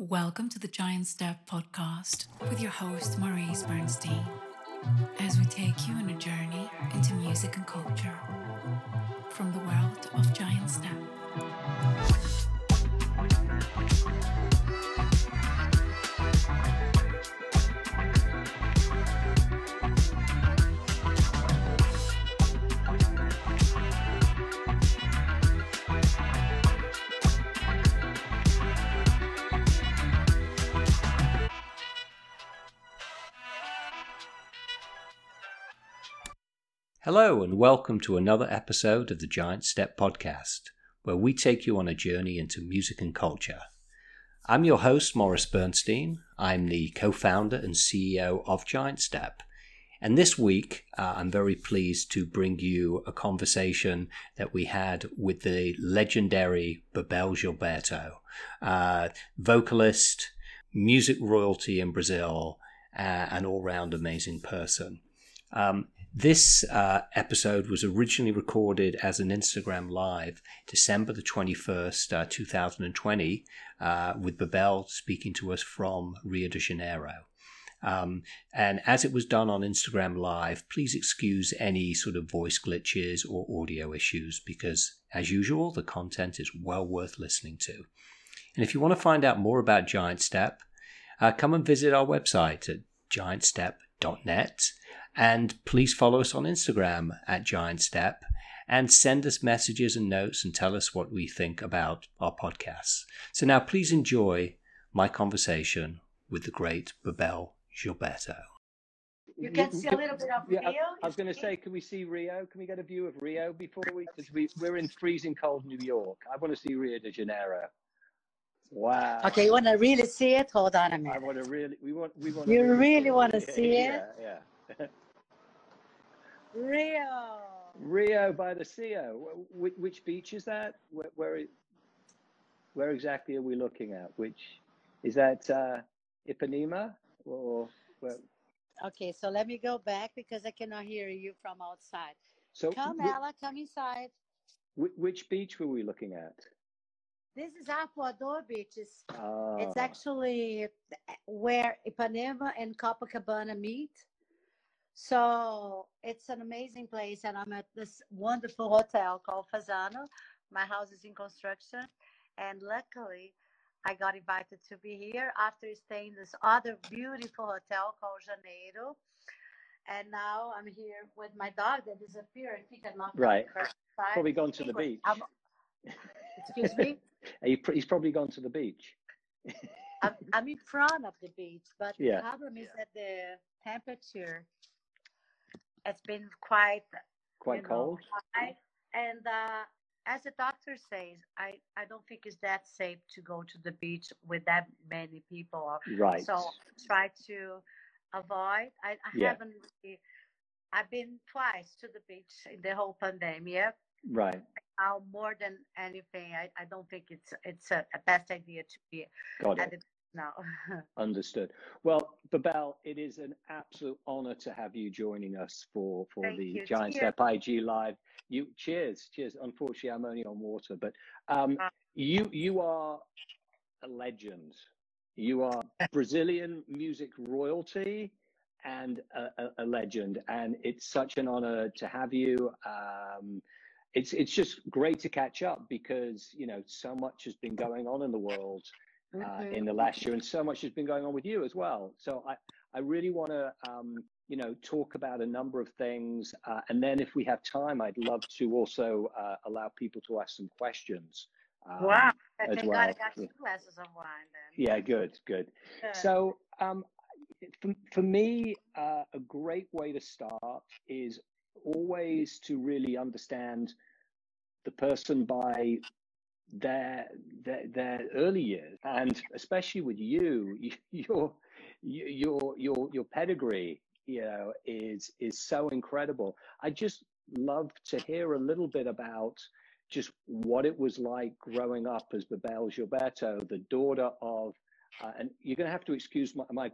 Welcome to the Giant Step podcast with your host, Maurice Bernstein, as we take you on a journey into music and culture from the world of Giant Step. Hello and welcome to another episode of the Giant Step podcast, where we take you on a journey into music and culture. I'm your host, Maurice Bernstein. I'm the co-founder and CEO of Giant Step. And this week, I'm very pleased to bring you a conversation that we had with the legendary Bebel Gilberto, vocalist, music royalty in Brazil, an all-round amazing person. This episode was originally recorded as an Instagram Live, December the 21st, 2020, with Bebel speaking to us from Rio de Janeiro. And as it was done on Instagram Live, please excuse any sort of voice glitches or audio issues because, as usual, the content is well worth listening to. And if you want to find out more about Giant Step, come and visit our website at giantstep.net. And please follow us on Instagram at Giant Step and send us messages and notes and tell us what we think about our podcasts. So now please enjoy my conversation with the great Bebel Gilberto. You can see a little bit of Rio. I was going to say, can we see Rio? Can we get a view of Rio before we're in freezing cold New York. I want to see Rio de Janeiro. Wow. Okay, you want to really see it? Hold on a minute. I want to really, we want. You really want to see it? Yeah. Rio by the Sea. Which beach is that? Where exactly are we looking at? Which is that? Ipanema or? Where? Okay, so let me go back because I cannot hear you from outside. So come inside. Which beach were we looking at? This is Arpoador Beach. It's actually where Ipanema and Copacabana meet. So it's an amazing place, and I'm at this wonderful hotel called Fasano. My house is in construction, and luckily, I got invited to be here after staying in this other beautiful hotel called Janeiro. And now I'm here with my dog that disappeared. He did not right. Probably gone to the beach. Excuse me? He's probably gone to the beach. I'm in front of the beach, but the problem is that the temperature. It's been quite cold. High. And as the doctor says, I don't think it's that safe to go to the beach with that many people. Right. So try to avoid. I haven't. I've been twice to the beach in the whole pandemic. Right. Now more than anything, I don't think it's a best idea to be at the beach now. Understood. Well, Bebel, it is an absolute honor to have you joining us for Thank the you. Giant cheers. Step IG Live. Cheers. Unfortunately, I'm only on water, but you are a legend. You are Brazilian music royalty and a legend, and it's such an honor to have you. It's just great to catch up because, you know, so much has been going on in the world. In the last year, and so much has been going on with you as well. So I really want to, talk about a number of things. And then if we have time, I'd love to also allow people to ask some questions. Wow. I think I got two glasses of wine then. Yeah, good. So for me, a great way to start is always to really understand the person by their early years, and especially with your pedigree, you know, is so incredible. I'd just love to hear a little bit about just what it was like growing up as Bebel Gilberto, the daughter of, and you're going to have to excuse my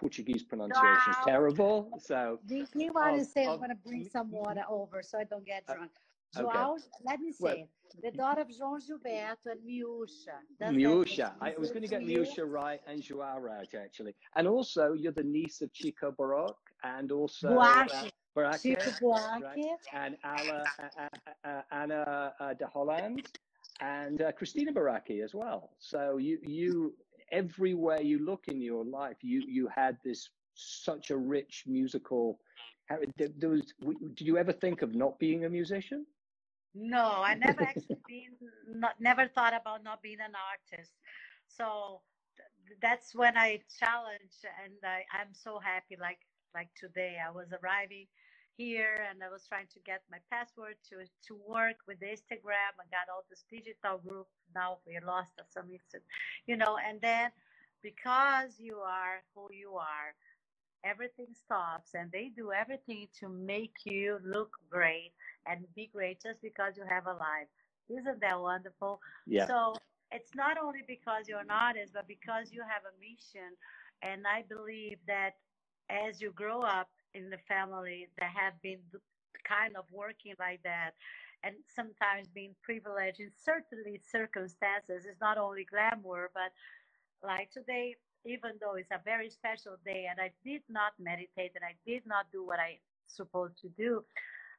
Portuguese pronunciation is terrible. So do you want to say I'm going to bring some water over so I don't get drunk? João, let me say, the daughter of João Gilberto and Miúcha. Miúcha. I was going to get Miúcha right and João right, actually. And also, you're the niece of Chico Buarque and also... Buarque. Chico Buarque. Right? And Anna de Holland and Cristina Buarque as well. So you everywhere you look in your life, you had this such a rich musical... Did you ever think of not being a musician? No, I never actually never thought about not being an artist. So that's when I challenge, and I'm so happy. Like today, I was arriving here, and I was trying to get my password to work with Instagram. I got all this digital group. Now we lost some, and then because you are who you are, everything stops, and they do everything to make you look great and be great just because you have a life. Isn't that wonderful? Yeah. So it's not only because you're an artist, but because you have a mission. And I believe that as you grow up in the family that have been kind of working like that, and sometimes being privileged in certainly circumstances, it's not only glamour, but like today, even though it's a very special day and I did not meditate and I did not do what I supposed to do,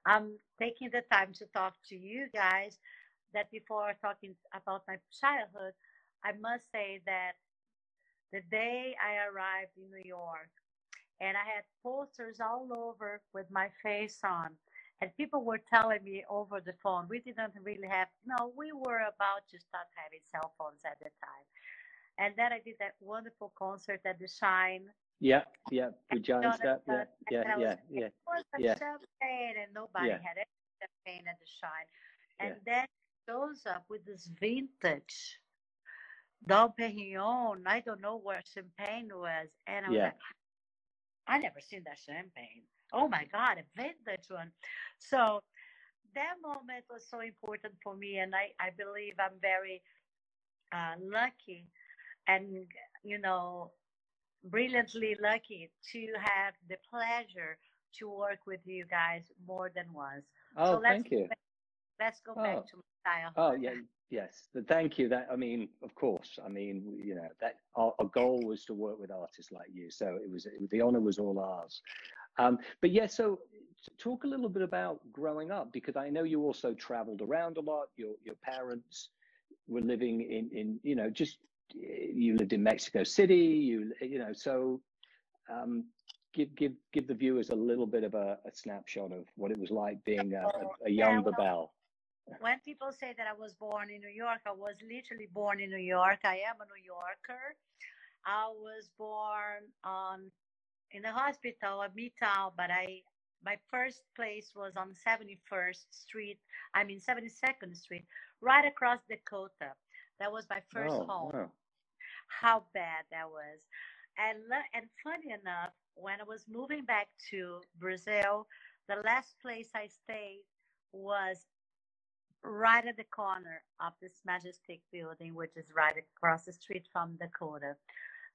I'm taking the time to talk to you guys that before talking about my childhood, I must say that the day I arrived in New York and I had posters all over with my face on, and people were telling me over the phone, we didn't really have, we were about to start having cell phones at the time. And then I did that wonderful concert at the Shine. Yeah, the Giant Step. Yeah. It was champagne, and nobody had any champagne at the Shine. And then it shows up with this vintage Dom Perignon. I don't know where champagne was. And I was like, I never seen that champagne. Oh my God, a vintage one. So that moment was so important for me, and I believe I'm very lucky. And, brilliantly lucky to have the pleasure to work with you guys more than once. Oh, so thank you. Let's go back to my childhood. Oh, yeah. Yes. Thank you. Of course. That our goal was to work with artists like you. So the honor was all ours. So talk a little bit about growing up, because I know you also traveled around a lot. Your parents were living you lived in Mexico City, give the viewers a little bit of a snapshot of what it was like being a young Bebel. When people say that I was born in New York, I was literally born in New York. I am a New Yorker. I was born in a hospital at Midtown, but my first place was on 72nd Street, right across Dakota. That was my first home. Wow. How bad that was. And funny enough, when I was moving back to Brazil, the last place I stayed was right at the corner of this majestic building, which is right across the street from Dakota.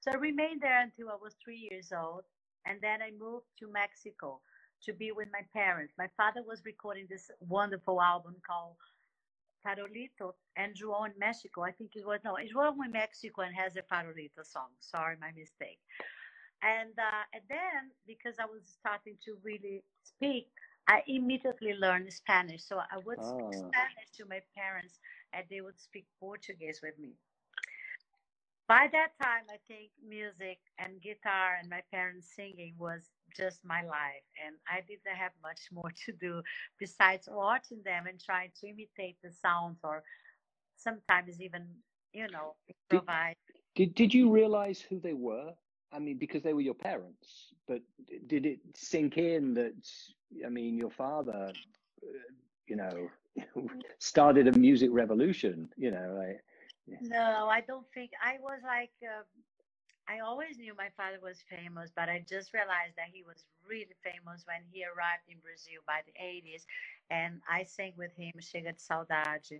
So I remained there until I was 3 years old. And then I moved to Mexico to be with my parents. My father was recording this wonderful album called Parolito, and João in Mexico. I think it's João in Mexico and has a Parolito song. Sorry, my mistake. And then, because I was starting to really speak, I immediately learned Spanish. So I would speak Spanish to my parents, and they would speak Portuguese with me. By that time, I think music and guitar and my parents singing was just my life. And I didn't have much more to do besides watching them and trying to imitate the sounds or sometimes even, improvise. Did you realize who they were? Because they were your parents, but did it sink in that, your father, started a music revolution, Yeah. No, I don't think. I was like, I always knew my father was famous, but I just realized that he was really famous when he arrived in Brazil by the 80s. And I sang with him Chega de Saudade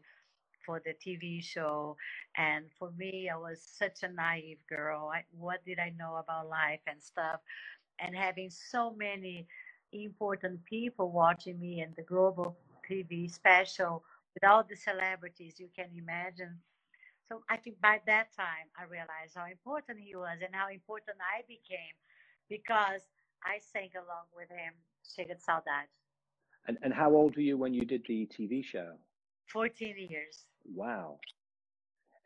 for the TV show. And for me, I was such a naive girl. What did I know about life and stuff? And having so many important people watching me and the global TV special with all the celebrities you can imagine. So I think by that time, I realized how important he was and how important I became, because I sang along with him, Chega de Saudade. And how old were you when you did the TV show? 14 years. Wow.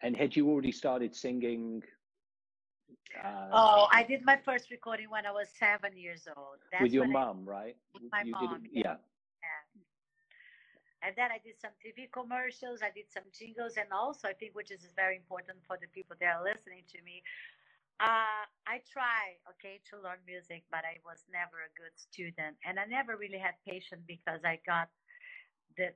And had you already started singing? I did my first recording when I was 7 years old. That's with your mom, right? With my mom, yeah. And then I did some TV commercials, I did some jingles, and also I think, which is very important for the people that are listening to me, I try, to learn music, but I was never a good student. And I never really had patience, because I got the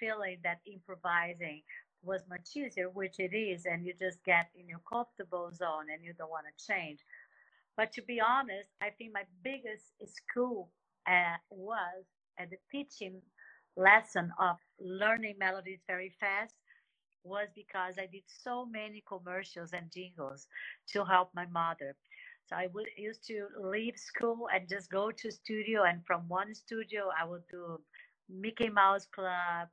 feeling that improvising was much easier, which it is, and you just get in your comfortable zone and you don't want to change. But to be honest, I think my biggest school was at the teaching lesson of learning melodies very fast, was because I did so many commercials and jingles to help my mother. So I used to leave school and just go to studio, and from one studio I would do Mickey Mouse Club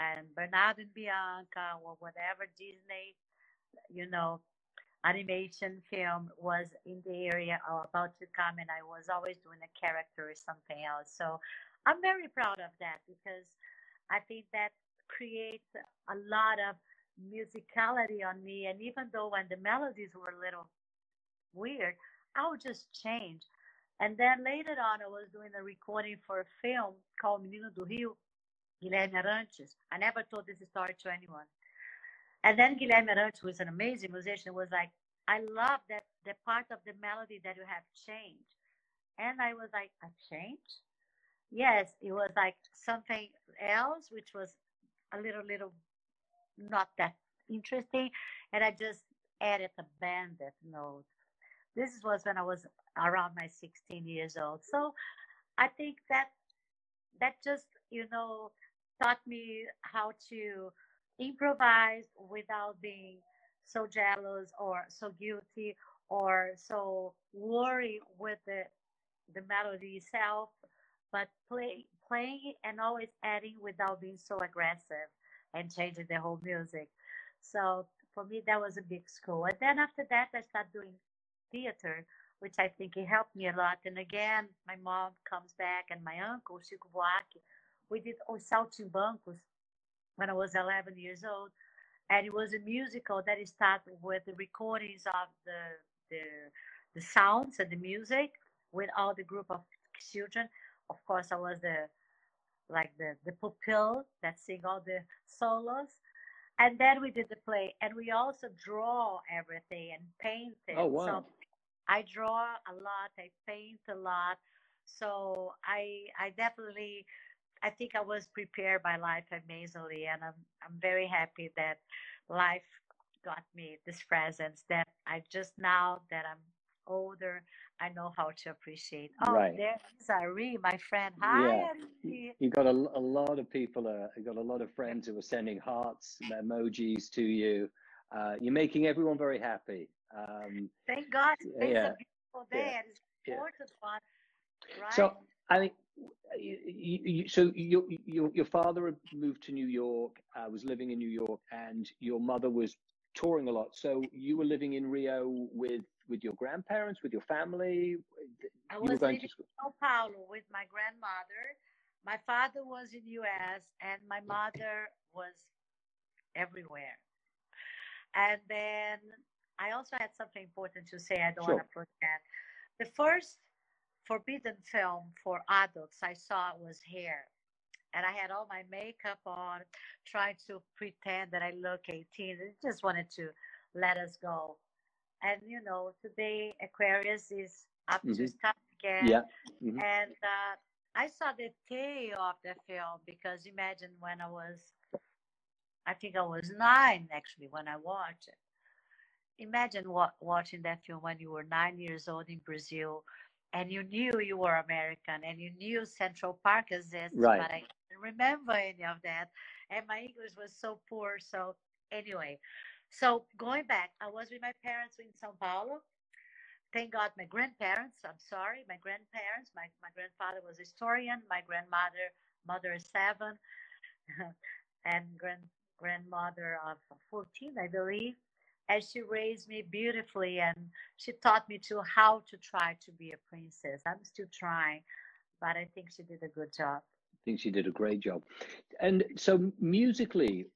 and Bernard and Bianca, or whatever Disney, animation film was in the area or about to come, and I was always doing a character or something else. So I'm very proud of that, because I think that creates a lot of musicality on me. And even though when the melodies were a little weird, I would just change. And then later on, I was doing a recording for a film called Menino do Rio, Guilherme Arantes. I never told this story to anyone. And then Guilherme Arantes, who is an amazing musician, was like, I love that the part of the melody that you have changed. And I was like, I changed? Yes, it was like something else, which was a little not that interesting. And I just added a bandit note. This was when I was around my 16 years old. So I think that just, taught me how to improvise without being so jealous or so guilty or so worried with the melody itself. But playing and always adding without being so aggressive and changing the whole music. So for me, that was a big school. And then after that, I started doing theater, which I think it helped me a lot. And again, my mom comes back, and my uncle, Chico Buarque, we did Os Saltimbancos when I was 11 years old. And it was a musical that started with the recordings of the sounds and the music with all the group of children. Of course, I was the pupil that sing all the solos. And then we did the play. And we also draw everything and paint it. Oh, wow. So I draw a lot. I paint a lot. So I definitely, I think I was prepared by life amazingly. And I'm very happy that life got me these presents that I just now that I'm older, I know how to appreciate. Oh, right. There's Ari, my friend. Hi, yeah. Ari. You got a lot of people. You got a lot of friends who are sending hearts, emojis to you. You're making everyone very happy. Thank God. It's a beautiful day. Yeah. It's an important one, right? So I mean, your father moved to New York. Was living in New York, and your mother was touring a lot. So you were living in Rio with your grandparents, with your family? I was living in Sao Paulo with my grandmother. My father was in the U.S. and my mother was everywhere. And then I also had something important to say. I don't want to forget. The first forbidden film for adults I saw was Hair. And I had all my makeup on, trying to pretend that I look 18. I just wanted to let us go. And, today Aquarius is up to start again. Yeah. Mm-hmm. And I saw the tail of the film, because imagine when I think I was 9, actually, when I watched it. Imagine watching that film when you were 9 years old in Brazil, and you knew you were American, and you knew Central Park exists, right. But I didn't remember any of that. And my English was so poor. So anyway. So going back, I was with my parents in Sao Paulo. Thank God my grandparents, my grandparents, my grandfather was a historian, my grandmother, mother is 7, and grandmother of 14, I believe, and she raised me beautifully, and she taught me to how to try to be a princess. I'm still trying, but I think she did a good job. I think she did a great job. And so musically,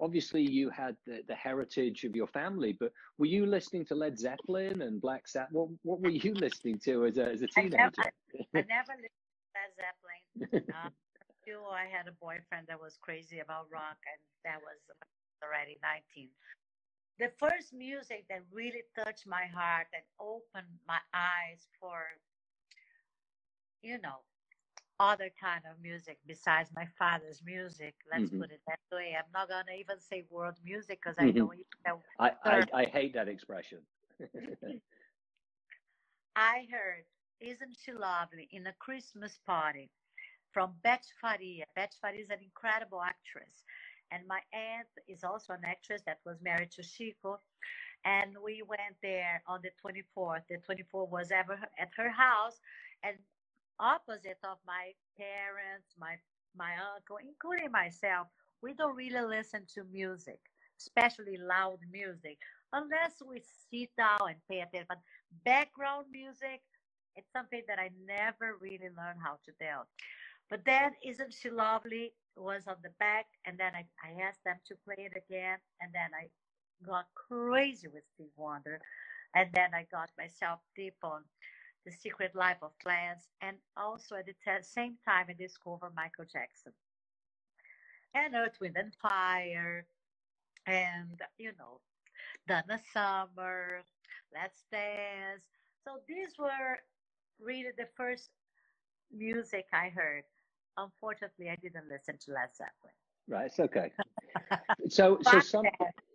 obviously you had the heritage of your family, but were you listening to Led Zeppelin and Black Sabbath? What were you listening to as a teenager? I never listened to Led Zeppelin. Until I had a boyfriend that was crazy about rock, and that was already 19. The first music that really touched my heart and opened my eyes for, you know, other kind of music besides my father's music. Let's put it that way. I'm not going to even say world music because I don't even know. I hate that expression. I heard Isn't She Lovely in a Christmas Party from Beth Faria. Beth Faria is an incredible actress. And my aunt is also an actress that was married to Chico. And we went there on the 24th. The 24th was at her house. And opposite of my parents, my uncle, including myself, we don't really listen to music, especially loud music, unless we sit down and pay attention. But background music, it's something that I never really learned how to tell. But then Isn't She Lovely was on the back, and then I asked them to play it again, and then I got crazy with Steve Wonder, and then I got myself deep on The Secret Life of Plants, and also at the same time I discovered Michael Jackson and Earth, Wind and Fire, and you know, Donna Summer, Let's Dance. So these were really the first music I heard. Unfortunately, I didn't listen to Led Zeppelin. Right, it's okay.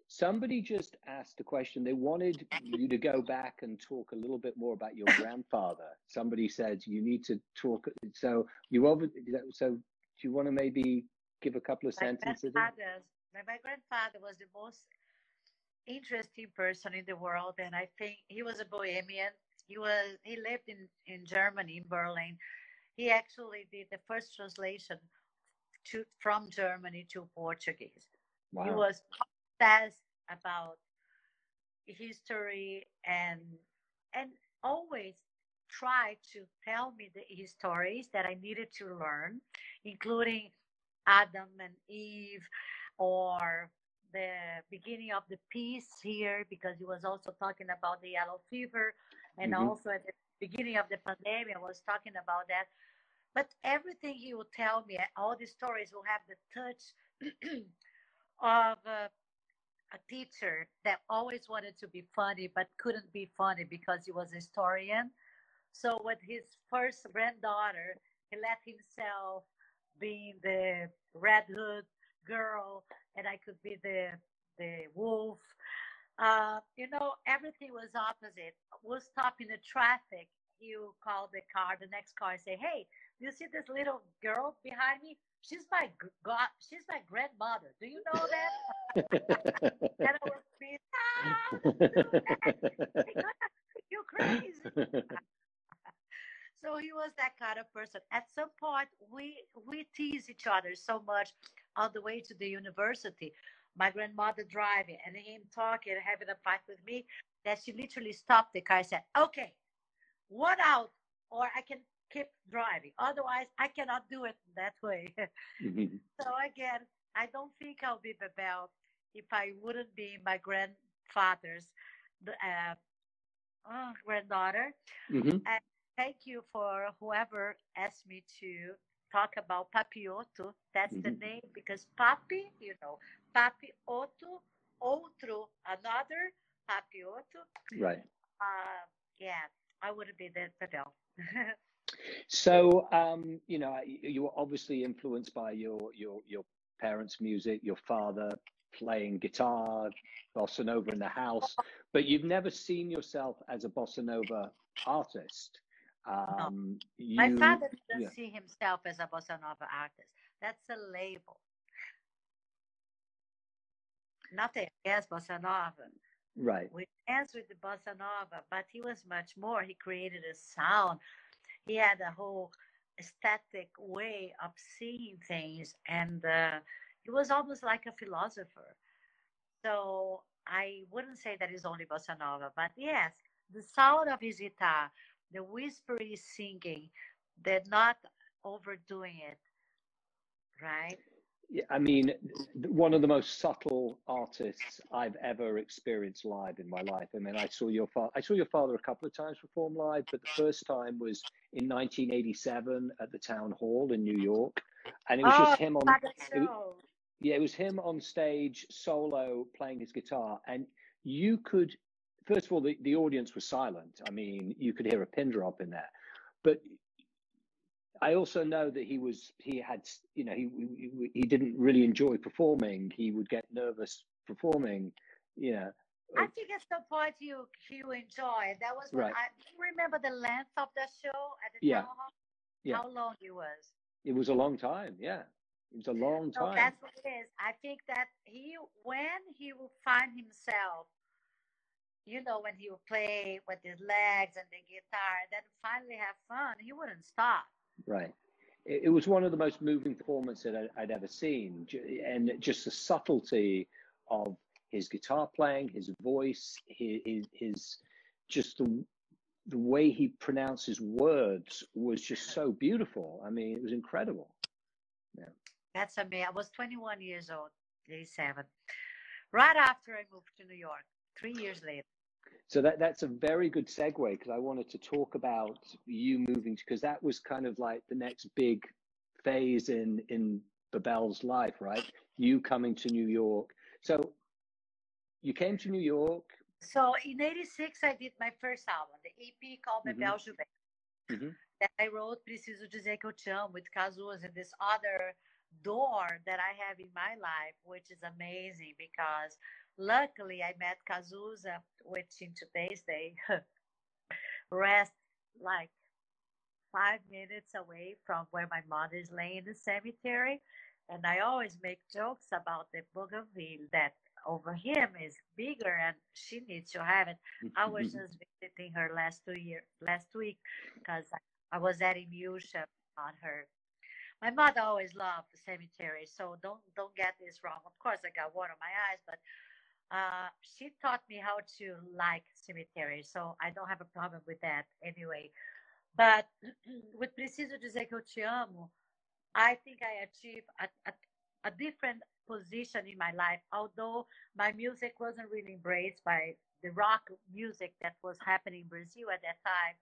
Somebody just asked a question. They wanted you to go back and talk a little bit more about your grandfather. Somebody said you need to talk. So do you want to maybe give a couple of sentences? My grandfather was the most interesting person in the world, and I think he was a bohemian. He lived in Germany, in Berlin. He actually did the first translation from Germany to Portuguese. Wow. He was obsessed about history and always tried to tell me his stories that I needed to learn, including Adam and Eve or the beginning of the peace here, because he was also talking about the yellow fever and also at the beginning of the pandemic, I was talking about that. But everything he would tell me, all the stories will have the touch of a teacher that always wanted to be funny but couldn't be funny because he was a historian. So with his first granddaughter, he let himself be the Red Hood girl, and I could be the wolf. Everything was opposite. We'll stop in the traffic. You call the car, the next car, and say, "Hey, do you see this little girl behind me? She's my grandmother. Do you know that?" And I would be, "You're crazy." So he was that kind of person. At some point, we tease each other so much on the way to the university. My grandmother driving and him talking and having a fight with me that she literally stopped the car and said, "Okay, one out, or I can keep driving. Otherwise, I cannot do it that way." So again, I don't think I'll be Bebel if I wouldn't be my grandfather's granddaughter. And thank you for whoever asked me to talk about Papioto. That's the name, because papi, Papioto, outro, another, Papioto. Right. I would be the Bebel. So, you were obviously influenced by your parents' music, your father playing guitar, bossa nova in the house, but you've never seen yourself as a bossa nova artist. No. My father doesn't see himself as a bossa nova artist. That's a label. Nothing against bossa nova. Right. We danced with the bossa nova, but he was much more. He created a sound. He had a whole aesthetic way of seeing things, and he was almost like a philosopher. So I wouldn't say that it's only bossa nova, but yes, the sound of his guitar, the whispery singing, they're not overdoing it, right? Yeah, I mean, one of the most subtle artists I've ever experienced live in my life. I mean, I saw your father a couple of times perform live, but the first time was in 1987 at the Town Hall in New York, and it was just him on. Yeah, it was him on stage solo playing his guitar, and you could. First of all, the audience was silent. I mean, you could hear a pin drop in there, but I also know that he didn't really enjoy performing. He would get nervous performing, you know. I think at some point you enjoy. That was right. I remember the length of the show at the Town Hall. Yeah. How long it was? It was a long time. Yeah, it was a long time. So that's what it is. I think that when he will find himself. You know, when he would play with his legs and the guitar, and then finally have fun, he wouldn't stop. Right. It was one of the most moving performances that I'd ever seen. And just the subtlety of his guitar playing, his voice, his just the way he pronounces words was just so beautiful. I mean, it was incredible. Yeah. That's amazing. I was 21 years old, 87, right after I moved to New York. 3 years later. So that's a very good segue, because I wanted to talk about you moving, because that was kind of like the next big phase in Bebel's life, right? You coming to New York. So you came to New York. So in 86, I did my first album, the EP called Bebel Gilberto. Mm-hmm. That I wrote Preciso Dizer Que Eu Te Amo with Cazuza, and this other door that I have in my life, which is amazing because luckily, I met Cazuza, which in today's day rests like 5 minutes away from where my mother is laying in the cemetery. And I always make jokes about the bougainville that over him is bigger and she needs to have it. I was just visiting her last week because I was at Miúcha on her. My mother always loved the cemetery, so don't get this wrong. Of course, I got water in my eyes, but she taught me how to like cemetery, so I don't have a problem with that anyway. But with Preciso Dizer Que Eu Te Amo, I think I achieved a different position in my life, although my music wasn't really embraced by the rock music that was happening in Brazil at that time.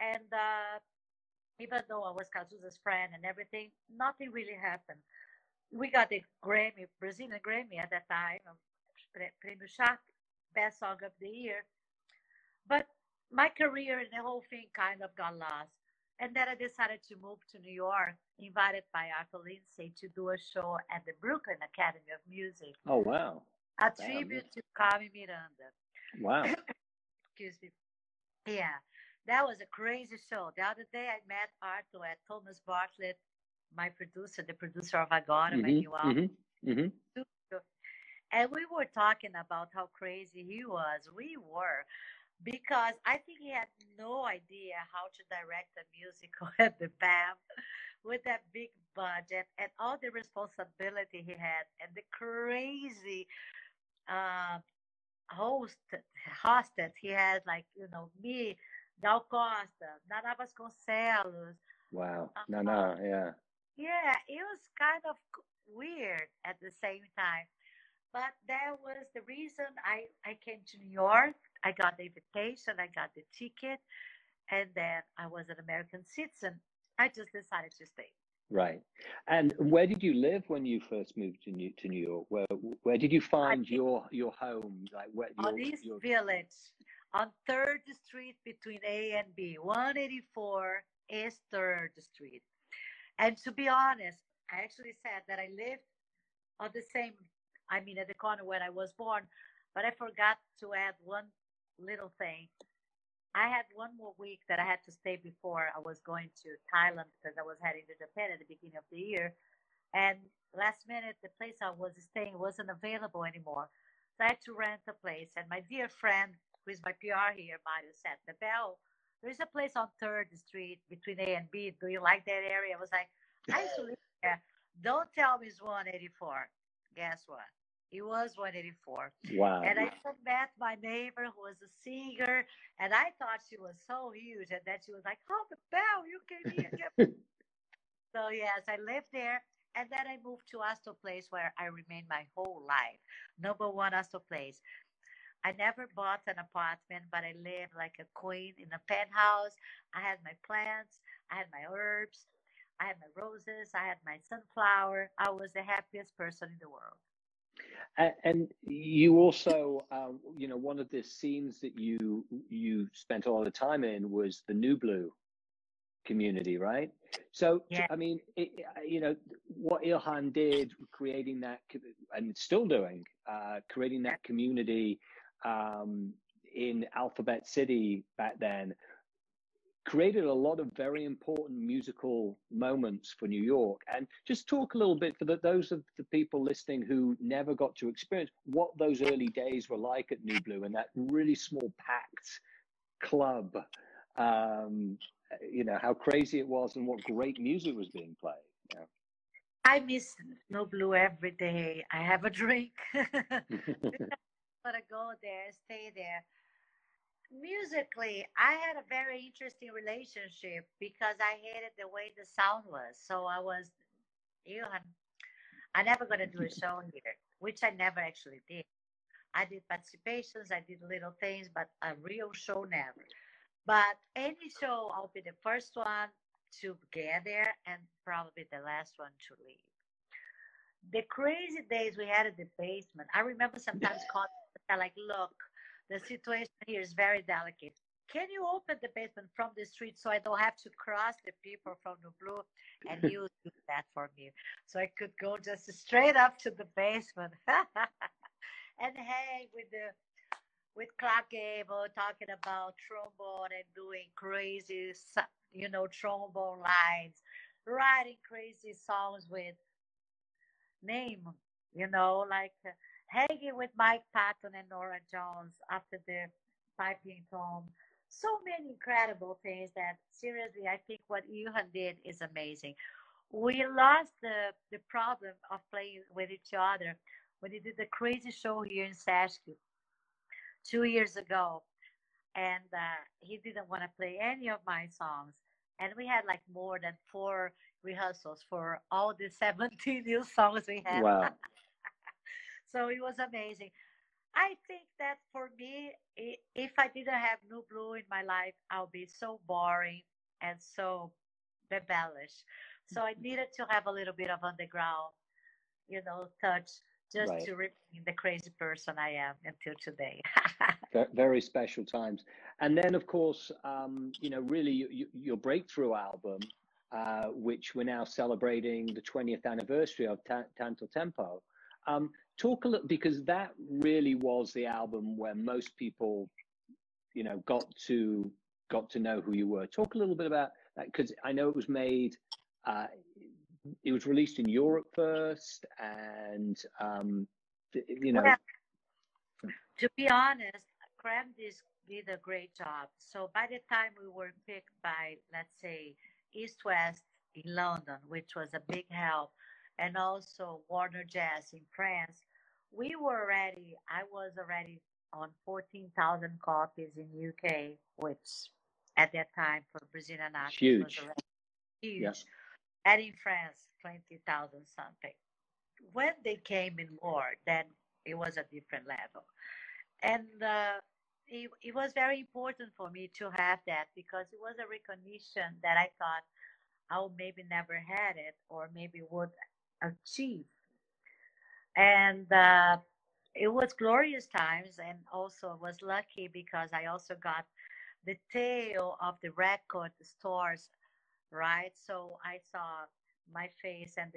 And even though I was Cazuza's friend and everything, nothing really happened. We got the Grammy, Brazilian Grammy at that time, Prêmio Chá, Best Song of the Year. But my career and the whole thing kind of got lost. And then I decided to move to New York, invited by Arthur Lindsay to do a show at the Brooklyn Academy of Music. Oh, wow. A tribute to Carmen Miranda. Wow. Excuse me. Yeah, that was a crazy show. The other day I met Arthur at Thomas Bartlett, my producer, the producer of Agora, my new album. Mm-hmm. And we were talking about how crazy he was. We were, because I think he had no idea how to direct a musical at the BAM with that big budget and all the responsibility he had and the crazy host that he had, like, you know, me, Dal Costa, Nana Vasconcelos. Wow, Nana, yeah. Yeah, it was kind of weird at the same time. But that was the reason I came to New York. I got the invitation, I got the ticket, and then I was an American citizen. I just decided to stay. Right. And where did you live when you first moved to New York? Where did you find your home? Like where? On East Village, on 3rd Street between A and B, 184 East 3rd Street. And to be honest, I actually said that I lived on the same. I mean, at the corner where I was born, but I forgot to add one little thing. I had one more week that I had to stay before I was going to Thailand because I was heading to Japan at the beginning of the year. And last minute, the place I was staying wasn't available anymore. So I had to rent a place. And my dear friend, who is my PR here, Mario, said, Bebel, there's a place on 3rd Street between A and B. Do you like that area? I was like, I used to live there. Don't tell me it's 184. Guess what? It was 184. Wow. And I met my neighbor who was a singer, and I thought she was so huge. And then she was like, oh, Bebel, you came here. So, yes, I lived there. And then I moved to Astor Place, where I remained my whole life. Number one, Astor Place. I never bought an apartment, but I lived like a queen in a penthouse. I had my plants. I had my herbs. I had my roses. I had my sunflower. I was the happiest person in the world. And you also, you know, one of the scenes that you spent a lot of time in was the Nublu community, right? So, yeah. I mean, you know, what Ilhan did creating that, and still doing, creating that community in Alphabet City back then, created a lot of very important musical moments for New York. And just talk a little bit for those of the people listening who never got to experience what those early days were like at Nublu and that really small packed club, you know, how crazy it was and what great music was being played. You know? I miss Nublu every day. I have a drink. I'm gonna go there, stay there. Musically, I had a very interesting relationship because I hated the way the sound was. So I was, you know, I'm never going to do a show here, which I never actually did. I did participations, I did little things, but a real show never. But any show, I'll be the first one to get there and probably the last one to leave. The crazy days we had at the basement, I remember sometimes calling, like, look, the situation here is very delicate. Can you open the basement from the street so I don't have to cross the people from Nublu? And you do that for me. So I could go just straight up to the basement and hang with Clark Gable, talking about trombone and doing crazy, you know, trombone lines, writing crazy songs with name, you know, like... hanging with Mike Patton and Nora Jones after the piping tom. So many incredible things that, seriously, I think what Ilhan did is amazing. We lost the problem of playing with each other when he did the crazy show here in Sashki 2 years ago. And he didn't want to play any of my songs. And we had like more than 4 rehearsals for all the 17 new songs we had. Wow. So it was amazing. I think that for me, if I didn't have Nublu in my life, I'll be so boring and so rebellish. So I needed to have a little bit of underground, you know, touch just right. To remain the crazy person I am until today. Very special times. And then, of course, you know, really your breakthrough album, which we're now celebrating the 20th anniversary of, Tanto Tempo. Talk a little, because that really was the album where most people, you know, got to know who you were. Talk a little bit about that, because I know it was made, it was released in Europe first, and you know. Well, to be honest, Cramdisc did a great job. So by the time we were picked by, let's say, East West in London, which was a big help, and also Warner Jazz in France, I was already on 14,000 copies in UK, which at that time for Brazilian artists was already huge. Yeah. And in France, 20,000 something. When they came in more, then it was a different level. And it was very important for me to have that, because it was a recognition that I thought I'll maybe never had it, or maybe would achieve. And it was glorious times, and also was lucky because I also got the tail of the record stores, right? So I saw my face and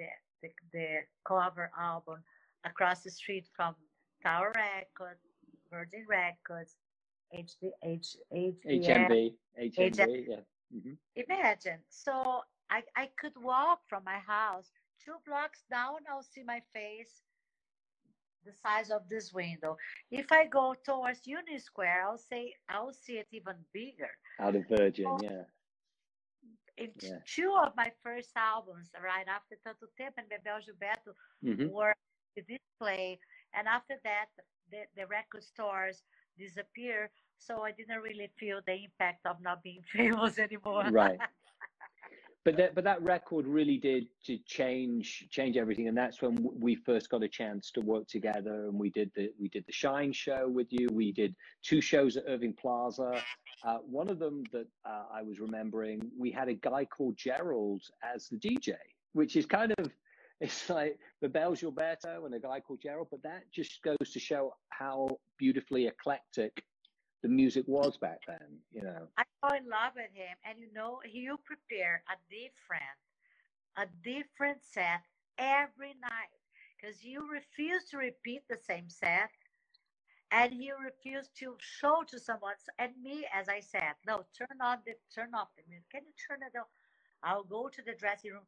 the cover album across the street from Tower Records, Virgin Records, HMV, yeah. Mm-hmm. Imagine. So I could walk from my house 2 blocks down, I'll see my face the size of this window. If I go towards Union Square, I'll see it even bigger. Out of Virgin, so, yeah. Two of my first albums, right after Tanto Tempo and Bebel Gilberto, were the display, and after that, the record stores disappeared. So I didn't really feel the impact of not being famous anymore. Right. But that record really did to change everything, and that's when we first got a chance to work together. And we did the Shine show with you. We did two shows at Irving Plaza. One of them that I was remembering, we had a guy called Gerald as the DJ, which is kind of, it's like Bebel Gilberto and a guy called Gerald. But that just goes to show how beautifully eclectic the music was back then, you know. I fell in love with him, and you know, he'll prepare a different set every night, because you refuse to repeat the same set, and he refused to show to someone. And me, as I said, no, turn off the music. Can you turn it off? I'll go to the dressing room.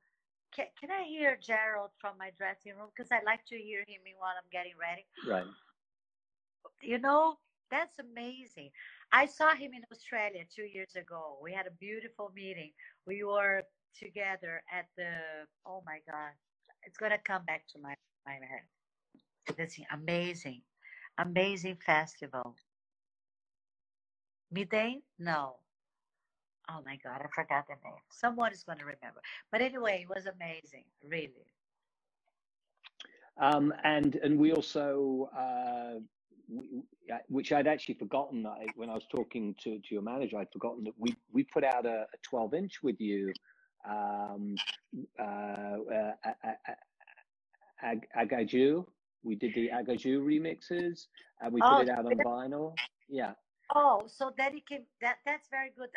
Can I hear Gerald from my dressing room? Because I like to hear him while I'm getting ready. Right. You know. That's amazing. I saw him in Australia 2 years ago. We had a beautiful meeting. We were together at the, oh my God, it's going to come back to my head. This amazing festival. Midday? No. Oh my God, I forgot the name. Someone is going to remember. But anyway, it was amazing, really. And we also... which I'd actually forgotten when I was talking to your manager, I'd forgotten that we put out a 12-inch with you, Aganjú. We did the Aganjú remixes, and we put it out on vinyl. Yeah. Oh, so that it came. That's very good.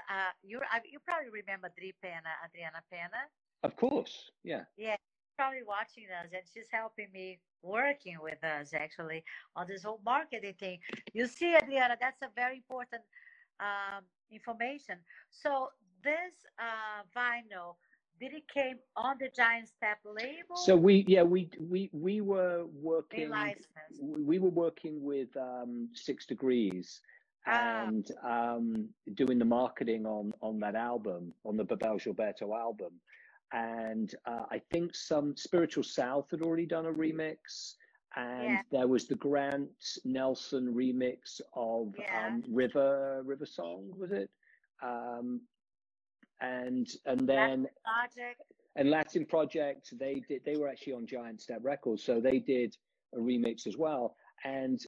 You probably remember Adriana Pena. Of course. Yeah. Yeah. Probably watching us, and she's helping me, working with us actually on this whole marketing thing. You see, Adriana, that's a very important information. So this vinyl, did it came on the Giant Step label? So we were working. We were working with 6 Degrees and doing the marketing on that album, on the Bebel Gilberto album. And I think some Spiritual South had already done a remix, and there was the Grant Nelson remix of River Song, was it? And then Latin Project. And Latin Project, they were actually on Giant Step Records, so they did a remix as well. And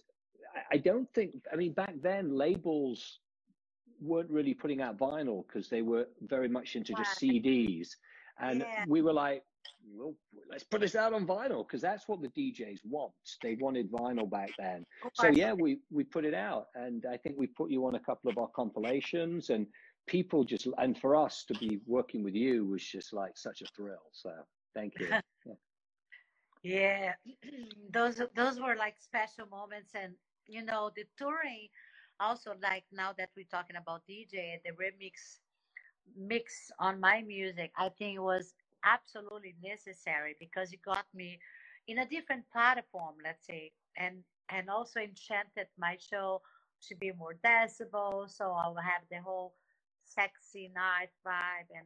I don't think, I mean, back then labels weren't really putting out vinyl because they were very much into just CDs. And we were like, well, let's put this out on vinyl, because that's what the DJs want. They wanted vinyl back then. So, we put it out. And I think we put you on a couple of our compilations. And people just, and for us to be working with you was just like such a thrill. So, thank you. Those were like special moments. And, you know, the touring also, like now that we're talking about DJ, the remix on my music, I think it was absolutely necessary, because it got me in a different platform, let's say, and also enchanted my show to be more danceable, so I'll have the whole sexy night vibe and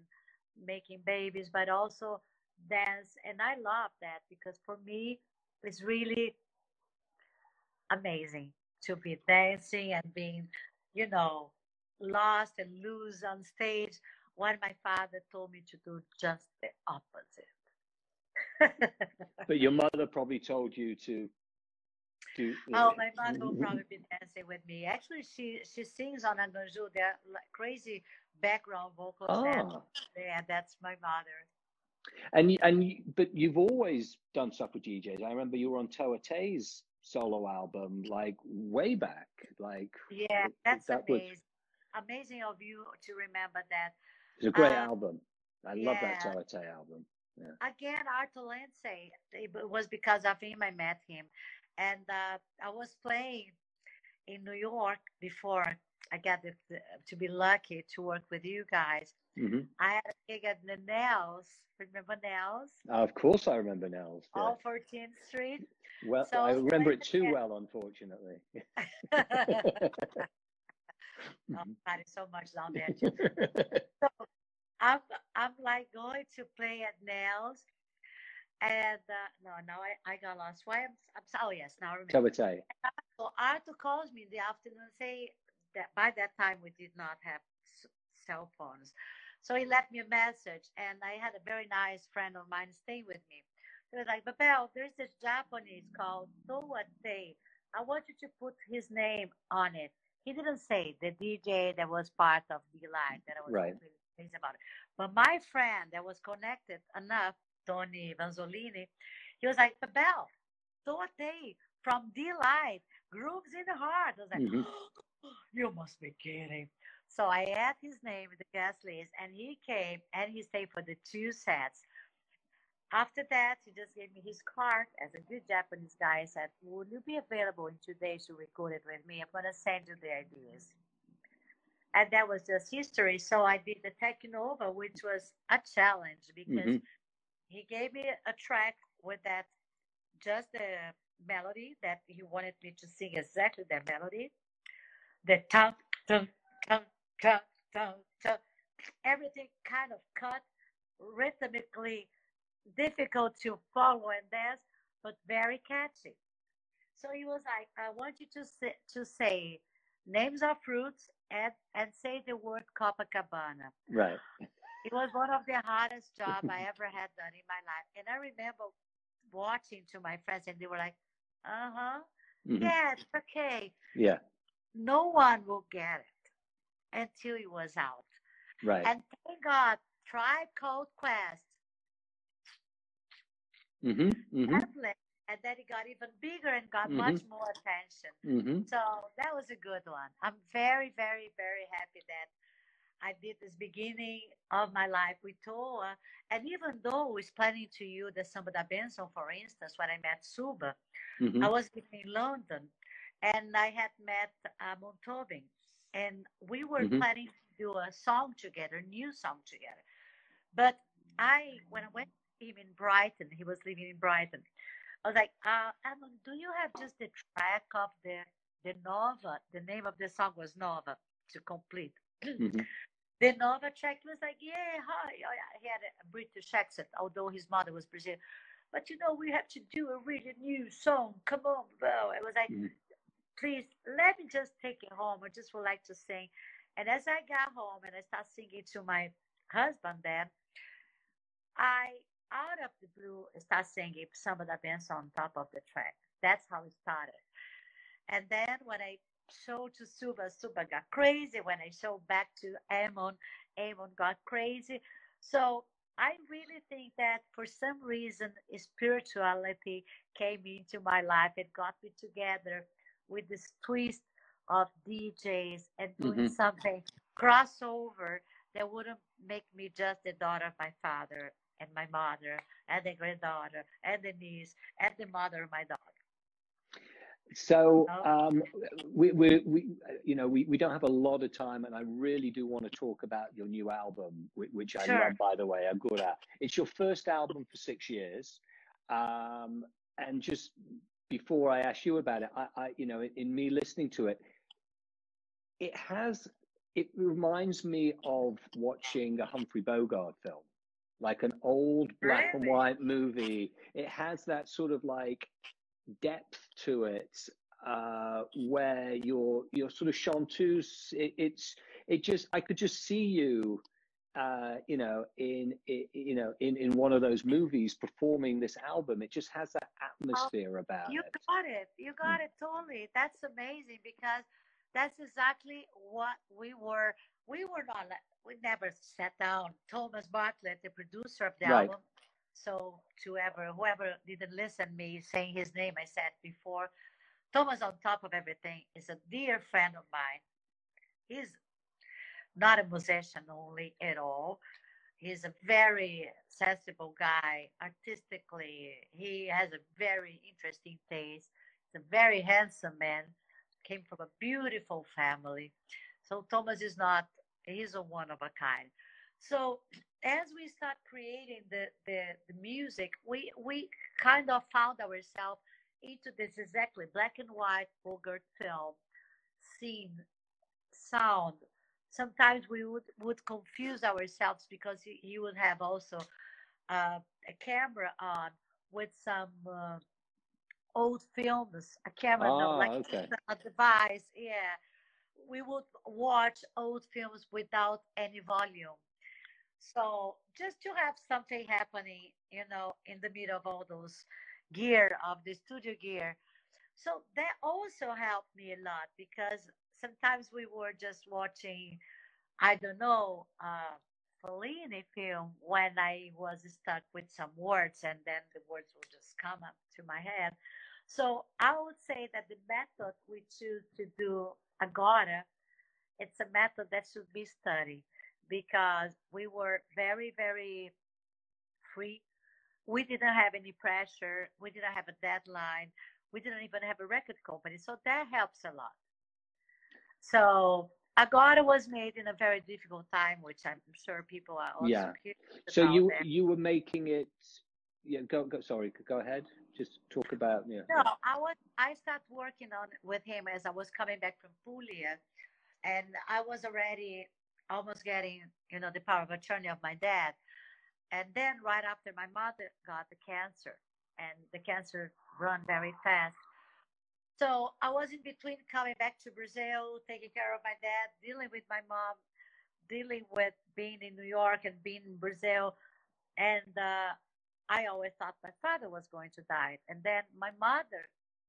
making babies, but also dance. And I love that, because for me it's really amazing to be dancing and being, you know, lost and loose on stage, when my father told me to do just the opposite. But your mother probably told you to do. Oh, my mother will probably be dancing with me. Actually, she sings on Aganjú. They're crazy background vocals. Oh. Yeah, that's my mother. But you've always done stuff with DJs. I remember you were on Toa Tay's solo album, like way back. Like that's amazing. Amazing of you to remember that. It's a great album. I love that Solitaire album. Yeah. Again, Arthur Lindsay. It was because of him I met him. And I was playing in New York before I got to be lucky to work with you guys. Mm-hmm. I had a gig at the Nails. Remember Nails? Of course I remember Nails. Yeah. All 14th Street. Well, so I remember it too well, unfortunately. Oh, God, so much down there. So I'm like going to play at Nails. And now I got lost. Why? I'm sorry. Yes, now I remember. So Arthur calls me in the afternoon and say that by that time we did not have cell phones. So he left me a message, and I had a very nice friend of mine stay with me. They were like, Bebel, there's this Japanese called Toate. I want you to put his name on it. He didn't say the DJ that was part of D Light that I was really pleased about it. But my friend that was connected enough, Tony Vanzolini, he was like, Bebel, Toate from D Light, Grooves in the Heart. I was like, oh, you must be kidding. So I add his name in the guest list, and he came and he stayed for the 2 sets. After that, he just gave me his card as a good Japanese guy. He said, "Will you be available in 2 days to record it with me? I'm going to send you the ideas." And that was just history. So I did the Teknova, which was a challenge because he gave me a track with that, just the melody that he wanted me to sing exactly that melody. The tum, tum, tum, tum, tum, tum, everything kind of cut rhythmically, difficult to follow and dance, but very catchy. So he was like, I want you to say names of fruits and say the word Copacabana. Right. It was one of the hardest jobs I ever had done in my life. And I remember watching to my friends, and they were like, yeah, it's okay. Yeah. No one will get it until it was out. Right. And thank God, Tribe Called Quest. And then it got even bigger and got much more attention. So that was a good one. I'm very, very, very happy that I did this beginning of my life with Toa. And even though I was planning to you the Samba da Benção, for instance, when I met Suba, I was living in London, and I had met Montobin, and we were planning to do a song together, a new song together. But when I went to him in Brighton, he was living in Brighton, I was like, Amon, do you have just the track of the Nova? The name of the song was Nova, to complete. The Nova track was like, he had a British accent, although his mother was Brazilian. But, we have to do a really new song. Come on, bro. I was like, please, let me just take it home. I just would like to sing. And as I got home and I started singing to my husband then, I, out of the blue, started singing Samba da Benção on top of the track. That's how it started. And then when I showed to Suba got crazy. When I showed back to Amon got crazy. So I really think that for some reason, spirituality came into my life. It got me together with this twist of DJs and doing something crossover that wouldn't make me just the daughter of my father and my mother and the granddaughter and the niece and the mother of my daughter. So we don't have a lot of time, and I really do want to talk about your new album, which I love, by the way, Agora. It's your first album for 6 years, and just before I ask you about it, I in me listening to it, it reminds me of watching a Humphrey Bogart film, like an old black and white movie. It has that sort of like depth to it, where you're sort of chanteuse. I could just see you, in one of those movies performing this album. It just has that atmosphere about it. You got it totally. That's amazing, because that's exactly what we were. We were not. We never sat down. Thomas Bartlett, the producer of the album. So to whoever didn't listen me saying his name, I said before, Thomas, on top of everything, is a dear friend of mine. He's not a musician only at all. He's a very sensible guy artistically. He has a very interesting taste. He's a very handsome man, came from a beautiful family. So Thomas is not, he's a one of a kind. So as we start creating the music, we kind of found ourselves into this exactly black and white Bogart film, scene, sound. Sometimes we would confuse ourselves because you would have also a camera on with some old films, a camera a device. Yeah, we would watch old films without any volume. So just to have something happening, you know, in the middle of all those gear, of the studio gear. So that also helped me a lot, because sometimes we were just watching, I don't know, Fellini film when I was stuck with some words, and then the words would just come up to my head. So I would say that the method we choose to do Agora, it's a method that should be studied, because we were very, very free. We didn't have any pressure. We didn't have a deadline. We didn't even have a record company. So that helps a lot. So Agora was made in a very difficult time, which I'm sure people are also curious about. So you were making it. Yeah, go. Sorry, go ahead. Just talk about. Yeah. No, I started working on with him as I was coming back from Puglia, and I was already almost getting, you know, the power of attorney of my dad, and then right after my mother got the cancer, and the cancer ran very fast. So I was in between coming back to Brazil, taking care of my dad, dealing with my mom, dealing with being in New York and being in Brazil. And I always thought my father was going to die. And then my mother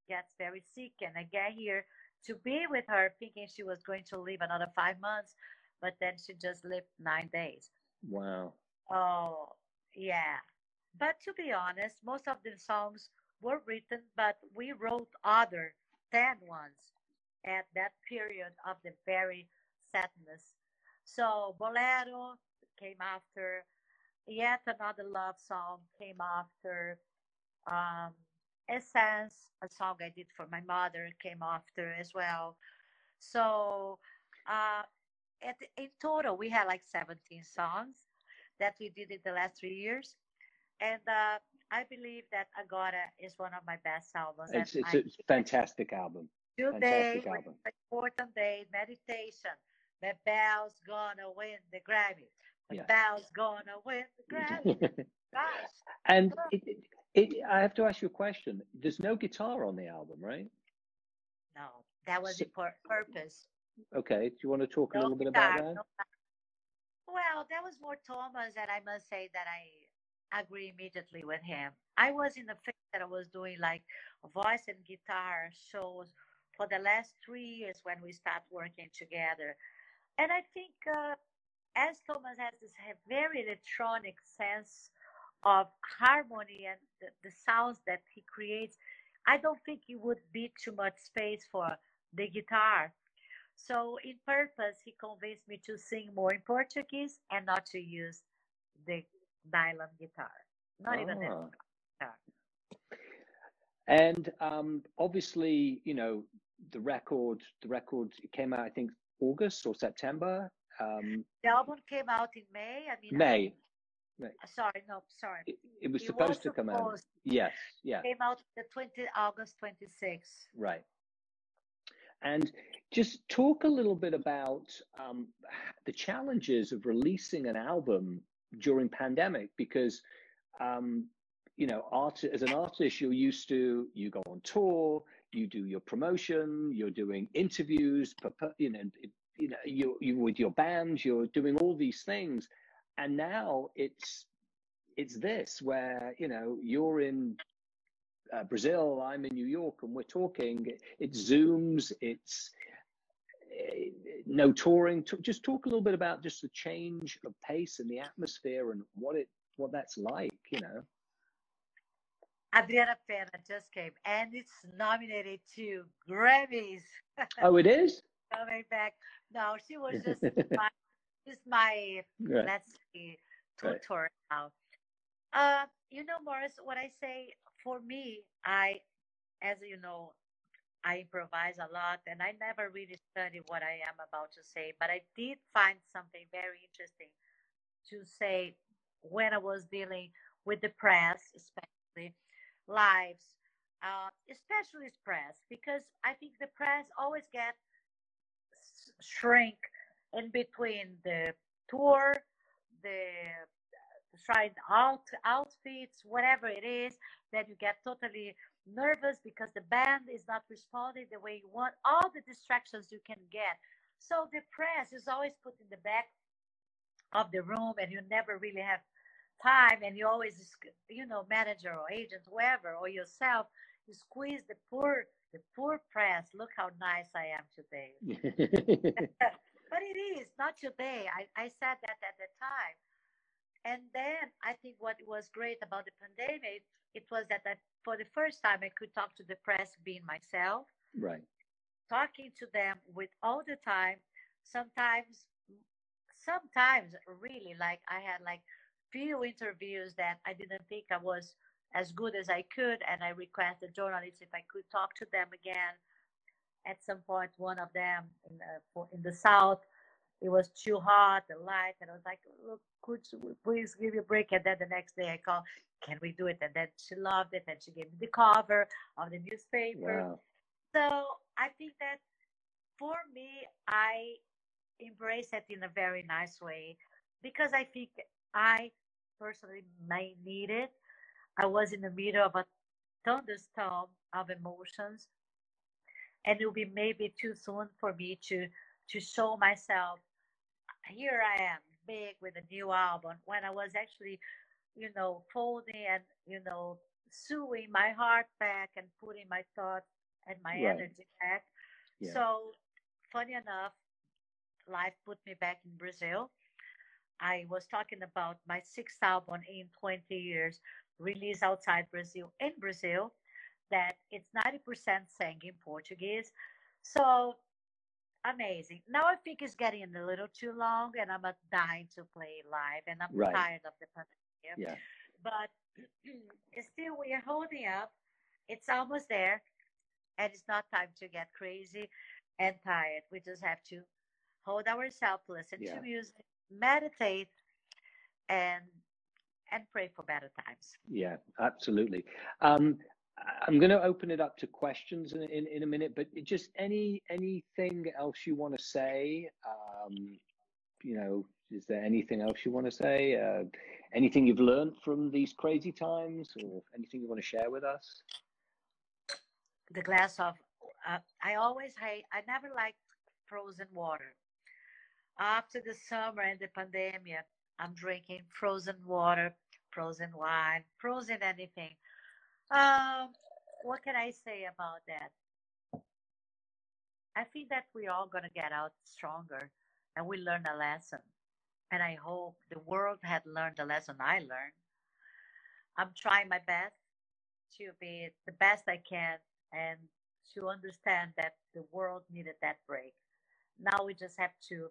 gets very sick, and I get here to be with her, thinking she was going to live another 5 months. But then she just lived 9 days. Wow. Oh, yeah. But to be honest, most of the songs were written, but we wrote other 10 ones at that period of the very sadness. So Bolero came after, Yet Another Love Song came after, Essence, a song I did for my mother, came after as well. So in total, we had like 17 songs that we did in the last 3 years. And I believe that Agora is one of my best albums. It's a fantastic album. Today, important day, meditation. Bebel's gonna win the Grammy. Bebel's gonna win the Grammy. Gosh. And I have to ask you a question. There's no guitar on the album, right? No, that was the purpose. Okay, do you want to talk a little bit about that? No, well, that was more Thomas, and I must say that I agree immediately with him. I was in the phase that I was doing like voice and guitar shows for the last 3 years when we start working together. And I think as Thomas has this very electronic sense of harmony and the sounds that he creates, I don't think it would be too much space for the guitar. So in purpose, he convinced me to sing more in Portuguese and not to use the nylon guitar, even the guitar. And obviously, you know, the record came out, I think, August or September. The album came out in May. May. Sorry. It was supposed to come out. Yes, yeah. It came out the August 26th. Right. And just talk a little bit about the challenges of releasing an album during pandemic, because you know, as an artist you're used to, you go on tour, you do your promotion, you're doing interviews, you know you with your bands, you're doing all these things, and now it's this where, you know, you're in Brazil, I'm in New York, and we're talking, it's Zooms, it's no touring. Just talk a little bit about just the change of pace and the atmosphere and what that's like, you know. Adriana Pena just came, and it's nominated to Grammys. Oh, it is? Coming back. No, she was just my right. Let's see, tutor now. You know, Morris, what I say, for me, as you know, I improvise a lot, and I never really studied what I am about to say, but I did find something very interesting to say when I was dealing with the press, especially lives, especially press, because I think the press always gets shrink in between the tour, the tried out outfits, whatever it is, that you get totally nervous because the band is not responding the way you want, all the distractions you can get. So the press is always put in the back of the room, and you never really have time, and you always, you know, manager or agent, whoever, or yourself, you squeeze the poor press. Look how nice I am today. But it is not today. I said that at the time. And then I think what was great about the pandemic, it was that I, for the first time, I could talk to the press being myself. Right. Talking to them with all the time. Sometimes really, like I had like few interviews that I didn't think I was as good as I could. And I requested journalists if I could talk to them again. At some point, one of them in the South, it was too hot, the light, and I was like, look, could you please give me a break? And then the next day I called, can we do it? And then she loved it, and she gave me the cover of the newspaper. Wow. So I think that for me, I embrace it in a very nice way, because I think I personally may need it. I was in the middle of a thunderstorm of emotions, and it will be maybe too soon for me to show myself. Here I am, big with a new album, when I was actually, you know, folding and, you know, sewing my heart back and putting my thought and my energy back. Yeah. So funny enough, life put me back in Brazil. I was talking about my 6th album in 20 years, released outside Brazil, in Brazil, that it's 90% sang in Portuguese. So amazing. Now I think it's getting a little too long, and I'm dying to play live, and I'm tired of the pandemic. Yeah. But still, we are holding up. It's almost there, and it's not time to get crazy and tired. We just have to hold ourselves, listen to music, meditate, and pray for better times. Yeah, absolutely. I'm going to open it up to questions in a minute, but just anything else you want to say? You know, is there anything else you want to say? Anything you've learned from these crazy times, or anything you want to share with us? The glass of, I never liked frozen water. After the summer and the pandemic, I'm drinking frozen water, frozen wine, frozen anything. What can I say about that? I think that we're all going to get out stronger, and we learn a lesson. And I hope the world had learned the lesson I learned. I'm trying my best to be the best I can and to understand that the world needed that break. Now we just have to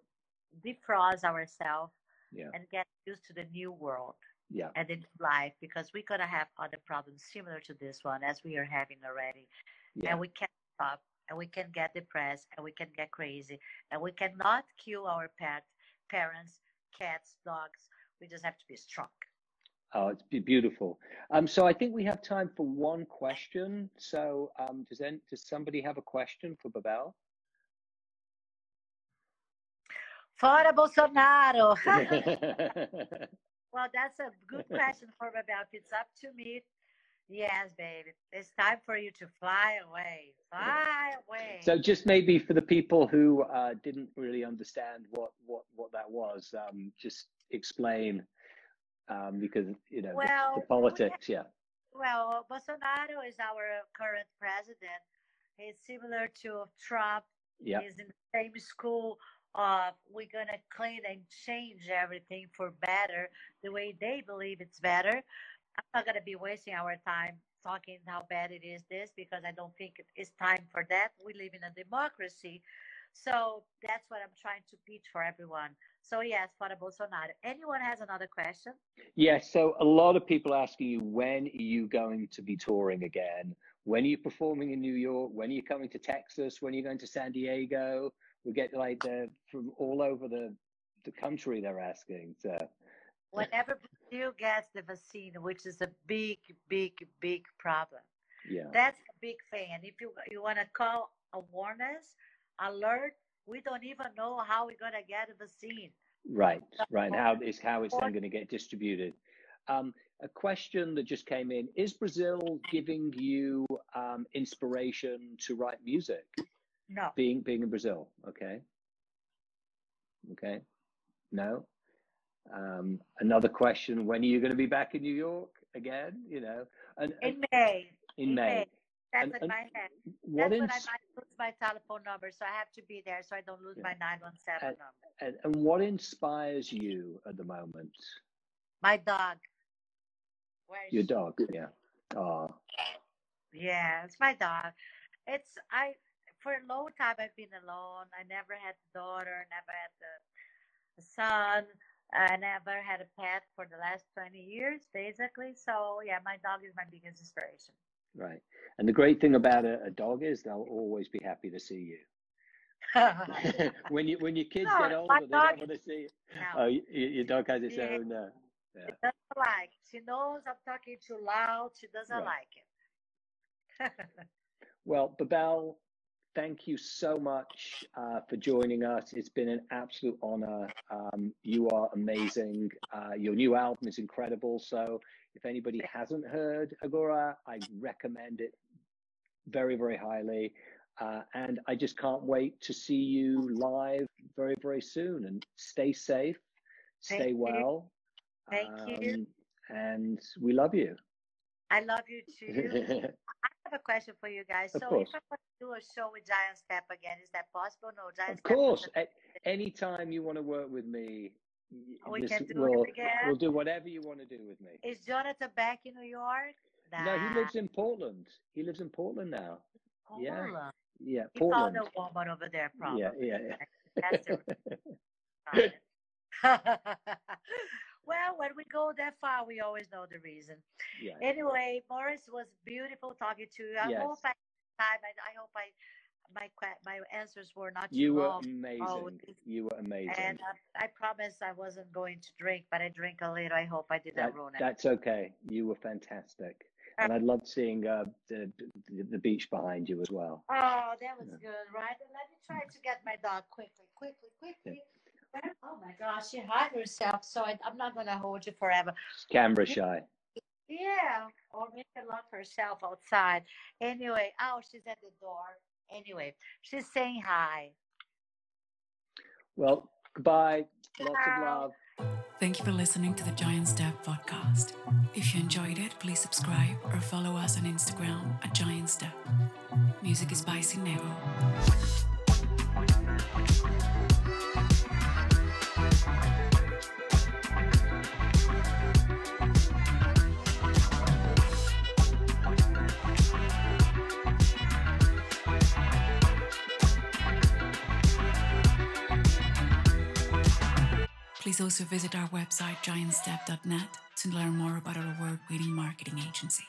defrost ourselves and get used to the new world. Yeah. And in life, because we're going to have other problems similar to this one as we are having already. Yeah. And we can't stop, and we can get depressed, and we can get crazy, and we cannot kill our parents, cats, dogs. We just have to be strong. Oh, it's beautiful. So I think we have time for one question. So does somebody have a question for Bebel? Fora Bolsonaro! Well, that's a good question for Bebel. It's up to me. Yes, baby. It's time for you to fly away. Fly away. So just maybe for the people who didn't really understand what that was, just explain, because, you know, the politics, Well, Bolsonaro is our current president. He's similar to Trump. Yeah. He's in the same school. We're going to clean and change everything for better, the way they believe it's better. I'm not going to be wasting our time talking how bad it is this, because I don't think it's time for that. We live in a democracy. So that's what I'm trying to pitch for everyone. So yes, for the Bolsonaro. Anyone has another question? Yes. So a lot of people asking you, when are you going to be touring again? When are you performing in New York? When are you coming to Texas? When are you going to San Diego? We get like from all over the country they're asking. So whenever Brazil gets the vaccine, which is a big, big, big problem. Yeah. That's a big thing. And if you want to call awareness, alert, we don't even know how we're going to get a vaccine. Right, so right. How it's then going to get distributed. A question that just came in, is Brazil giving you inspiration to write music? No. Being in Brazil, okay. Okay, no. Another question, when are you going to be back in New York again? You know, in May. In May. That's in my head. That's when I might lose my telephone number, so I have to be there so I don't lose my 917 number. And what inspires you at the moment? My dog. Your dog, yeah. Oh. Yeah, it's my dog. For a long time I've been alone. I never had a daughter, never had a son. I never had a pet for the last 20 years, basically. So yeah, my dog is my biggest inspiration. Right. And the great thing about a dog is they'll always be happy to see you. when your kids get older, they don't want to see you. No. Oh, your dog has its own. Yeah. She doesn't like. She knows I'm talking too loud. She doesn't like it. Well, Bebel, thank you so much for joining us. It's been an absolute honor. You are amazing. Your new album is incredible. So if anybody hasn't heard Agora, I recommend it very, very highly. And I just can't wait to see you live very, very soon. And stay safe. Stay well. Thank you. And we love you. I love you too. A question for you guys. So if I want to do a show with Giant Step again, is that possible? No, Giant Step. Of course. Anytime you want to work with me, we'll do it again. We'll do whatever you want to do with me. Is Jonathan back in New York? Nah. No, he lives in Portland. He lives in Portland now. Portland. Yeah. He found a woman over there, probably. Yeah. That's it. Well, when we go that far, we always know the reason. Yeah. Anyway, Maurice, was beautiful talking to you. I hope my answers were not too long. You were amazing. And I promise I wasn't going to drink, but I drink a little. I hope I didn't ruin it. That's okay. You were fantastic. And I loved seeing the beach behind you as well. Oh, that was good, right? And let me try to get my dog quickly. Yeah. Oh my gosh, she hid herself, so I'm not going to hold you forever. Camera shy. Yeah, or make her lock herself outside. Anyway, she's at the door. Anyway, she's saying hi. Well, goodbye. Lots of love. Thank you for listening to the Giant Step podcast. If you enjoyed it, please subscribe or follow us on Instagram at Giant Step. Music is by Cinego. Please also visit our website, giantstep.net, to learn more about our award-winning marketing agency.